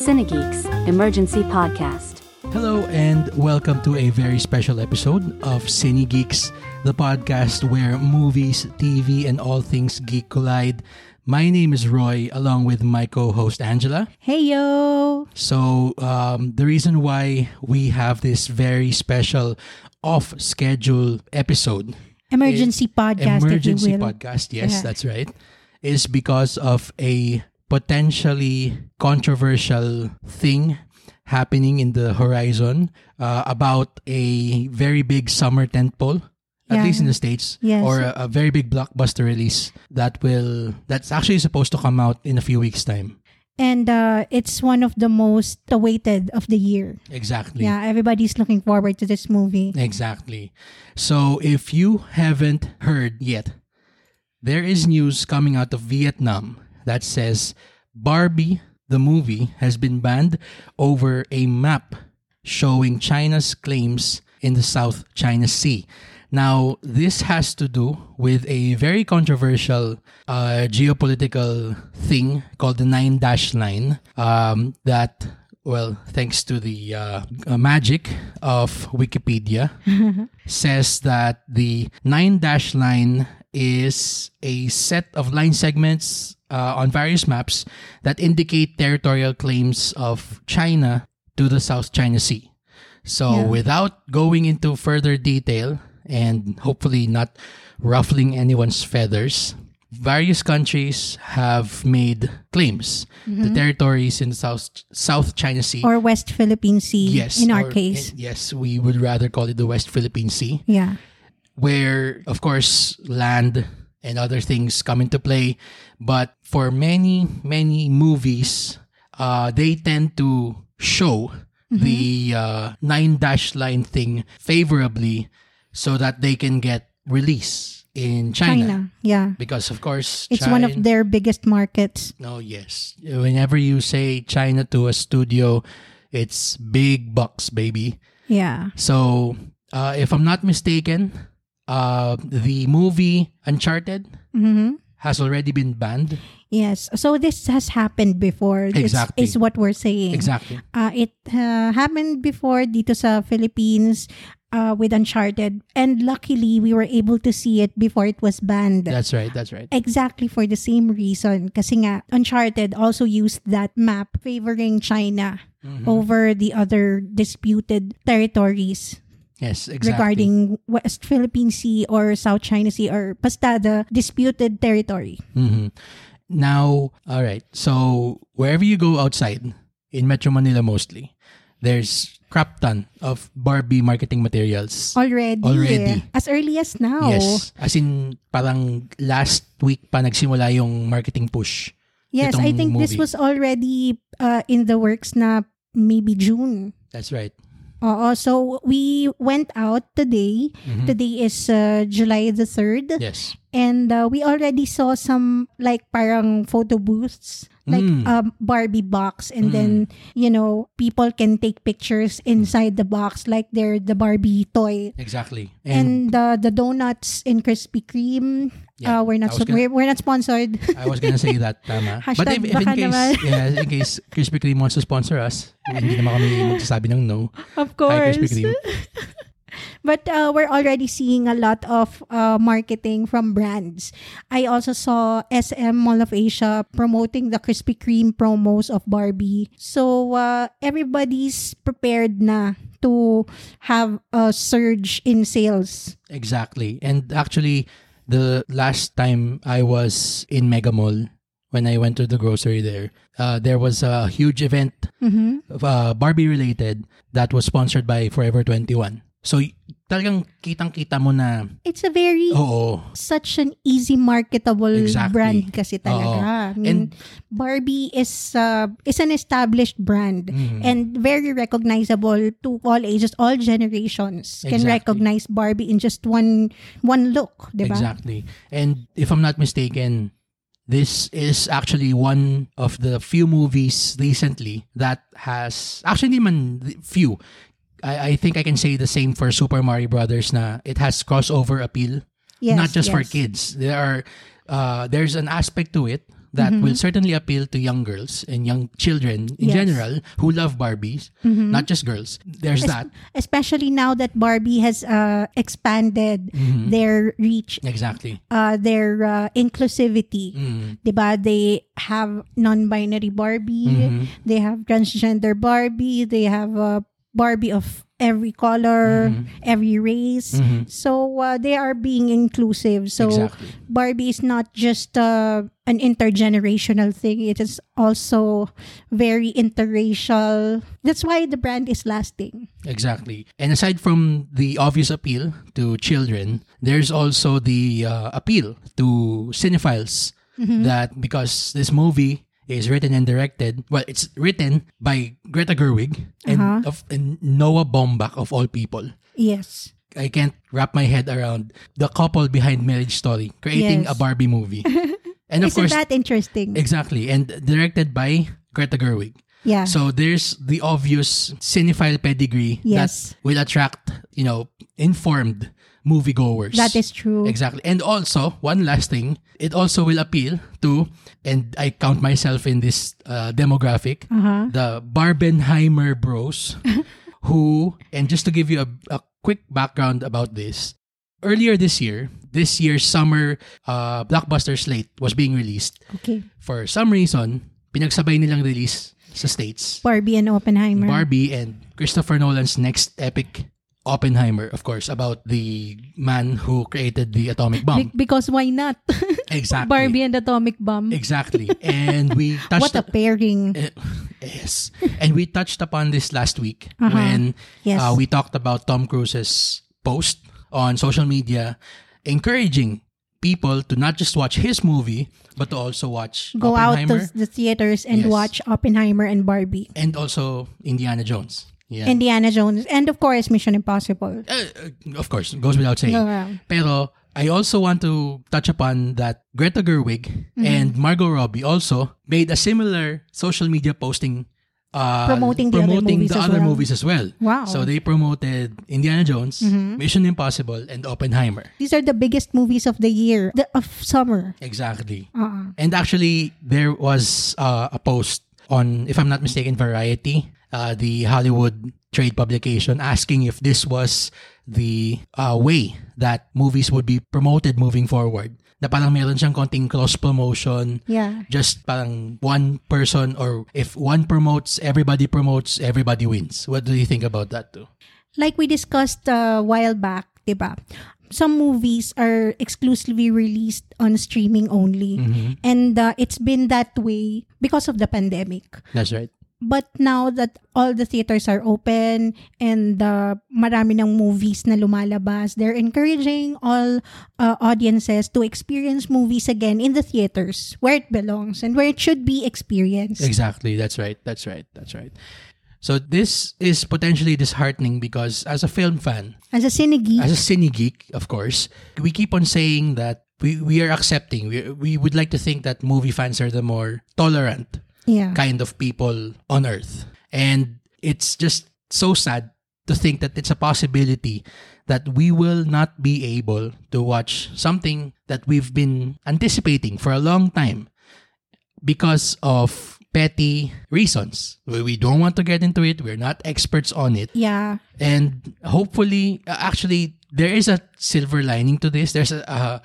Cinegeeks Emergency Podcast. Hello and welcome to a very special episode of Cinegeeks, the podcast where movies, TV, and all things geek collide. My name is Roy, along with my co-host Angela. Hey yo! So, the reason why we have this very special off-schedule episode, emergency podcast, that's right, is because of a potentially controversial thing happening in the horizon about a very big summer tentpole, at least in the States, or a very big blockbuster release that's actually supposed to come out in a few weeks' time. And it's one of the most awaited of the year. Exactly. Yeah, everybody's looking forward to this movie. Exactly. So if you haven't heard yet, there is news coming out of Vietnam that says Barbie, the movie, has been banned over a map showing China's claims in the South China Sea. Now, this has to do with a very controversial geopolitical thing called the Nine-Dash Line that, well, thanks to the magic of Wikipedia, says that the Nine-Dash Line is a set of line segments on various maps that indicate territorial claims of China to the South China Sea. So without going into further detail, and hopefully not ruffling anyone's feathers, various countries have made claims. Mm-hmm. The territories in the South China Sea. Or West Philippine Sea, in our case. Yes, we would rather call it the West Philippine Sea. Yeah. Where, of course, land and other things come into play. But for many, many movies, they tend to show the Nine-Dash Line thing favorably, so that they can get release in China. Yeah. Because, of course, it's one of their biggest markets. Oh, yes. Whenever you say China to a studio, it's big bucks, baby. Yeah. So, if I'm not mistaken, the movie Uncharted has already been banned. Yes. So, this has happened before. Exactly. Is what we're saying. Exactly. It happened before dito sa Philippines. With Uncharted, and luckily we were able to see it before it was banned. That's right. Exactly for the same reason, kasi nga Uncharted also used that map favoring China over the other disputed territories. Yes, exactly. Regarding West Philippine Sea or South China Sea or basta the disputed territory. Mm-hmm. Now, all right. So wherever you go outside in Metro Manila, mostly there's crap ton of Barbie marketing materials. Already. Eh. As early as now. Yes. As in, parang last week pa nagsimula yung marketing push. Yes, I think this was already in the works na maybe June. That's right. Oo. So, we went out today. Mm-hmm. Today is July the 3rd. Yes. And we already saw some parang photo booths. Barbie box, and then, you know, people can take pictures inside the box like they're the Barbie toy. Exactly. And the donuts in Krispy Kreme, we're not sponsored. I was gonna say that, tama. But if in case Krispy Kreme wants to sponsor us, hindi naman kami magsasabi ng no. Of course. Hi, Krispy Kreme. But we're already seeing a lot of marketing from brands. I also saw SM Mall of Asia promoting the Krispy Kreme promos of Barbie. So everybody's prepared na to have a surge in sales. Exactly. And actually, the last time I was in Mega Mall, when I went to the grocery there, there was a huge event, Barbie related, that was sponsored by Forever 21. So, talagang kitang-kita mo na... It's a very... Oo. Such an easy marketable brand kasi talaga. I mean, and Barbie is an established brand and very recognizable to all ages, all generations can recognize Barbie in just one look, diba? Exactly. And if I'm not mistaken, this is actually one of the few movies recently that has... Actually, man, few... I think I can say the same for Super Mario Brothers na it has crossover appeal, not just for kids. There's an aspect to it that will certainly appeal to young girls and young children in general who love Barbies, not just girls. There's that. Especially now that Barbie has expanded their reach. Exactly. Their inclusivity. Diba? They have non-binary Barbie. They have transgender Barbie. They have Barbie of every color, every race. So they are being inclusive. So Barbie is not just an intergenerational thing. It is also very interracial. That's why the brand is lasting. Exactly. And aside from the obvious appeal to children, there's also the appeal to cinephiles that because this movie is written and directed. Well, it's written by Greta Gerwig and, and Noah Baumbach of all people. Yes. I can't wrap my head around the couple behind Marriage Story creating a Barbie movie. And of course, isn't that interesting? Exactly. And directed by Greta Gerwig. Yeah. So there's the obvious cinephile pedigree that will attract, you know, informed moviegoers. That is true. Exactly. And also, one last thing, it also will appeal to, and I count myself in this demographic, the Barbenheimer bros who, and just to give you a quick background about this, earlier this year, this year's summer blockbuster slate was being released. Okay. For some reason, pinagsabay nilang release sa States. Barbie and Oppenheimer. Barbie and Christopher Nolan's next epic Oppenheimer, of course, about the man who created the atomic bomb. Because why not? Exactly. Barbie and atomic bomb. Exactly. And we touched... What a pairing. Yes. And we touched upon this last week when we talked about Tom Cruise's post on social media encouraging people to not just watch his movie but to also watch Go Oppenheimer. Go out to the theaters and watch Oppenheimer and Barbie. And also Indiana Jones. Yeah. Indiana Jones. And of course, Mission Impossible. Of course, goes without saying. Pero I also want to touch upon that Greta Gerwig and Margot Robbie also made a similar social media posting promoting the other movies as well. Wow. So they promoted Indiana Jones, Mission Impossible, and Oppenheimer. These are the biggest movies of the year, of summer. Exactly. And actually, there was a post on, if I'm not mistaken, Variety, the Hollywood trade publication, asking if this was the way that movies would be promoted moving forward. Na parang meron siyang konting cross-promotion. Yeah. Just parang one person, or if one promotes, everybody wins. What do you think about that too? Like we discussed a while back, diba? Some movies are exclusively released on streaming only. And it's been that way because of the pandemic. That's right. But now that all the theaters are open and marami ng movies na lumalabas, they're encouraging all audiences to experience movies again in the theaters where it belongs and where it should be experienced. Exactly. That's right. That's right. That's right. So this is potentially disheartening because as a film fan, as a Cinegeek, of course, we keep on saying that we are accepting. We would like to think that movie fans are the more tolerant kind of people on earth. And it's just so sad to think that it's a possibility that we will not be able to watch something that we've been anticipating for a long time because of petty reasons. We don't want to get into it. We're not experts on it. Yeah. And hopefully, actually, there is a silver lining to this. There's a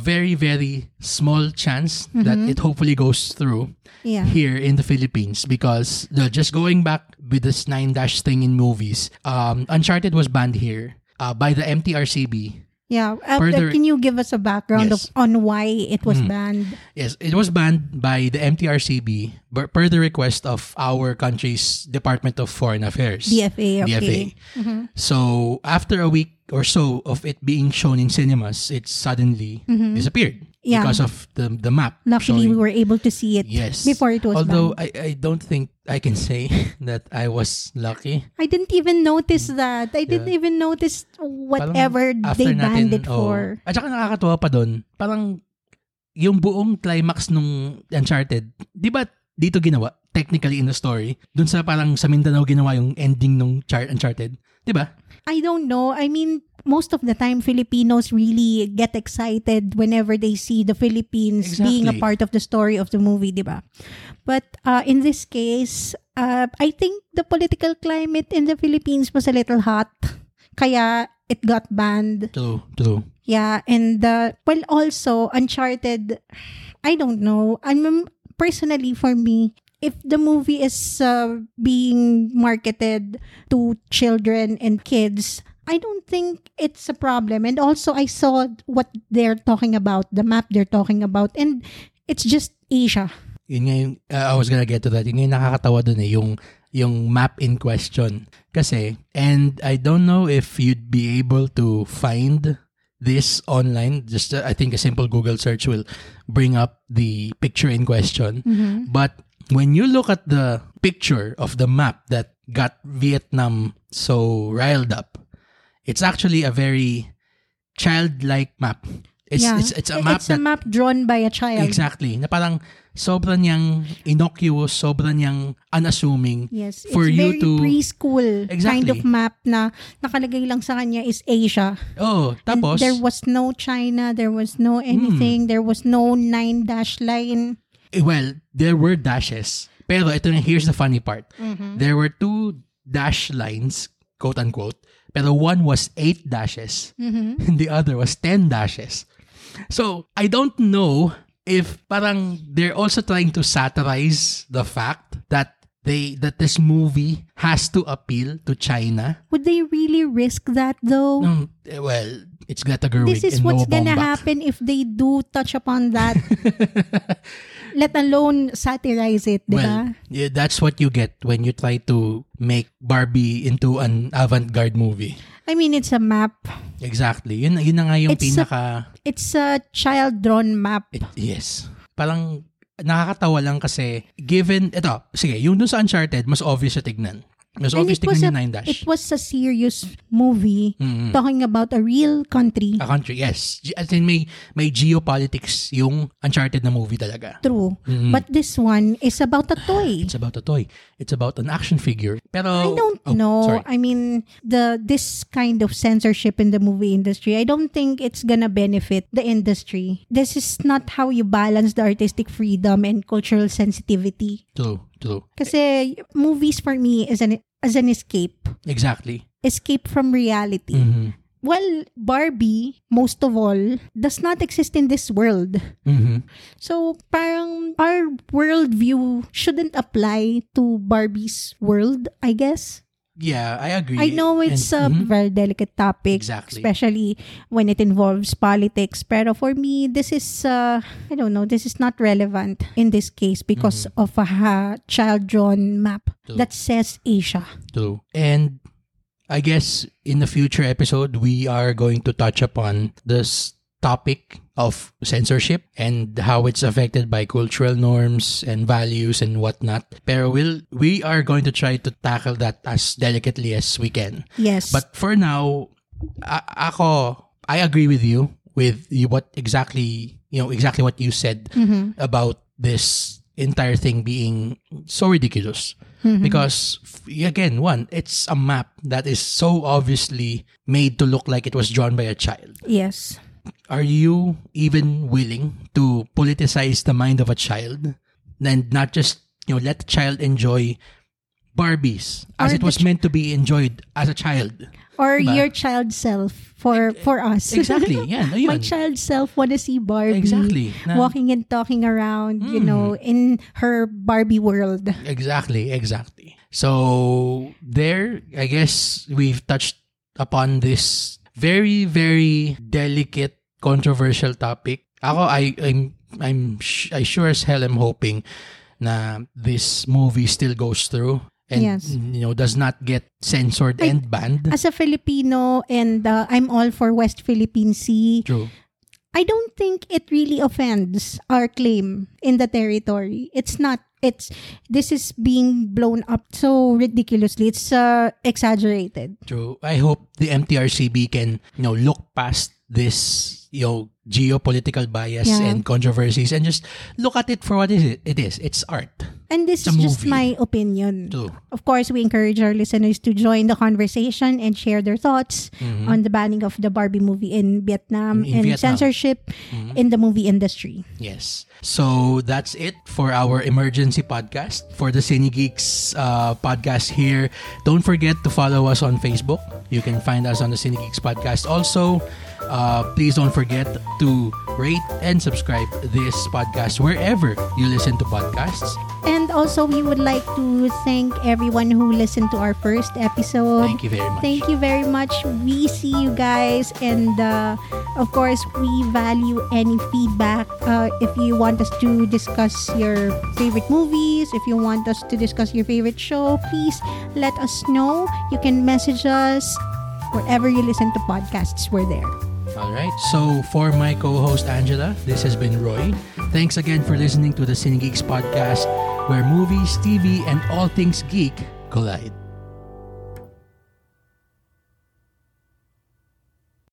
very, very small chance that it hopefully goes through here in the Philippines because just going back with this 9-dash thing in movies, Uncharted was banned here by the MTRCB. Yeah. Can you give us a background on why it was banned? Yes, it was banned by the MTRCB per the request of our country's Department of Foreign Affairs. DFA. Okay. DFA. So after a week or so of it being shown in cinemas, it suddenly disappeared because of the map. Luckily, we were able to see it before it was banned. I don't think I can say that I was lucky. I didn't even notice that. I didn't even notice whatever they banned it for. At saka nakakatuwa pa doon, parang yung buong climax nung Uncharted, di ba dito ginawa? Technically in the story, dun sa parang sa Mindanao ginawa yung ending nung Uncharted. Diba? I don't know. I mean, most of the time, Filipinos really get excited whenever they see the Philippines being a part of the story of the movie, di ba? But in this case, I think the political climate in the Philippines was a little hot. Kaya it got banned. True. Yeah, and well, also, Uncharted, I don't know. Personally, for me, if the movie is being marketed to children and kids, I don't think it's a problem. And also, I saw what they're talking about, the map they're talking about, and it's just Asia. Yun nga yung, I was gonna get to that. Yun nga yung nakakatawa dun eh, yung map in question. Kasi, and I don't know if you'd be able to find this online. Just I think a simple Google search will bring up the picture in question. Mm-hmm. But when you look at the picture of the map that got Vietnam so riled up, it's actually a very childlike map. It's a map drawn by a child. Exactly. Na parang sobrang niyang innocuous, sobrang niyang unassuming. Yes, it's for very you to preschool kind of map na nakalagay lang sa kanya is Asia. Oh, tapos and there was no China, there was no anything, there was no Nine-Dash Line. Well, there were dashes. Pero ito na, here's the funny part. Mm-hmm. There were 2 dash lines, quote-unquote, pero one was 8 dashes, mm-hmm. and the other was 10 dashes. So, I don't know if parang they're also trying to satirize the fact that this movie has to appeal to China. Would they really risk that though? No, well, it's Greta Gerwig. This is what's gonna happen if they do touch upon that. Let alone satirize it, diba? Well, yeah, that's what you get when you try to make Barbie into an avant-garde movie. I mean, it's a map. Exactly. Yun na nga yung it's a child-drawn map. Yes. Parang nakakatawa lang kasi given ito, sige, yung dun sa Uncharted, mas obvious siya tignan. Mas obvious tignan yung Nine Dash. It was a serious movie talking about a real country. A country, yes. As in, may geopolitics yung Uncharted na movie talaga. True. Mm-hmm. But this one is about a toy. It's about a toy. It's about an action figure. Pero I don't know. Sorry. I mean, this kind of censorship in the movie industry, I don't think it's gonna benefit the industry. This is not how you balance the artistic freedom and cultural sensitivity. True. Kasi movies for me is an escape. Exactly. Escape from reality. Mm-hmm. Well, Barbie, most of all, does not exist in this world. Mm-hmm. So, parang our worldview shouldn't apply to Barbie's world, I guess. Yeah, I agree. I know it's a very delicate topic, exactly. Especially when it involves politics. Pero for me, this is, I don't know, this is not relevant in this case because of a child-drawn map that says Asia. True. And I guess in the future episode, we are going to touch upon this topic of censorship and how it's affected by cultural norms and values and whatnot. Pero we are going to try to tackle that as delicately as we can. Yes. But for now, I agree with you exactly what you said about this entire thing being so ridiculous. Mm-hmm. Because, again, one, it's a map that is so obviously made to look like it was drawn by a child. Yes. Are you even willing to politicize the mind of a child and not just, let the child enjoy Barbies as it was meant to be enjoyed as a child? Or your child self for us. Exactly. Yeah, my child self want to see Barbie. Exactly. Walking and talking around, in her Barbie world. Exactly. So there, I guess we've touched upon this very, very delicate, controversial topic. I sure as hell am hoping na this movie still goes through and does not get censored and banned. As a Filipino, and I'm all for West Philippine Sea. True. I don't think it really offends our claim in the territory. It's not. This is being blown up so ridiculously. It's exaggerated. True. I hope the MTRCB can look past this geopolitical bias and controversies and just look at it for what it is. It's art. And this is just my opinion. True. Of course, we encourage our listeners to join the conversation and share their thoughts on the banning of the Barbie movie in Vietnam and censorship in the movie industry. Yes. So that's it for our emergency podcast for the Cinegeeks podcast here. Don't forget to follow us on Facebook. You can find us on the Cinegeeks podcast. Also, please don't forget to rate and subscribe this podcast wherever you listen to podcasts. And also, we would like to thank everyone who listened to our first episode. Thank you very much. Thank you very much. We see you guys. And of course, we value any feedback. If you want us to discuss your favorite movies, if you want us to discuss your favorite show, please let us know. You can message us wherever you listen to podcasts. We're there. All right. So for my co-host Angela, this has been Roy. Thanks again for listening to the Cinegeeks podcast, where movies, TV, and all things geek collide.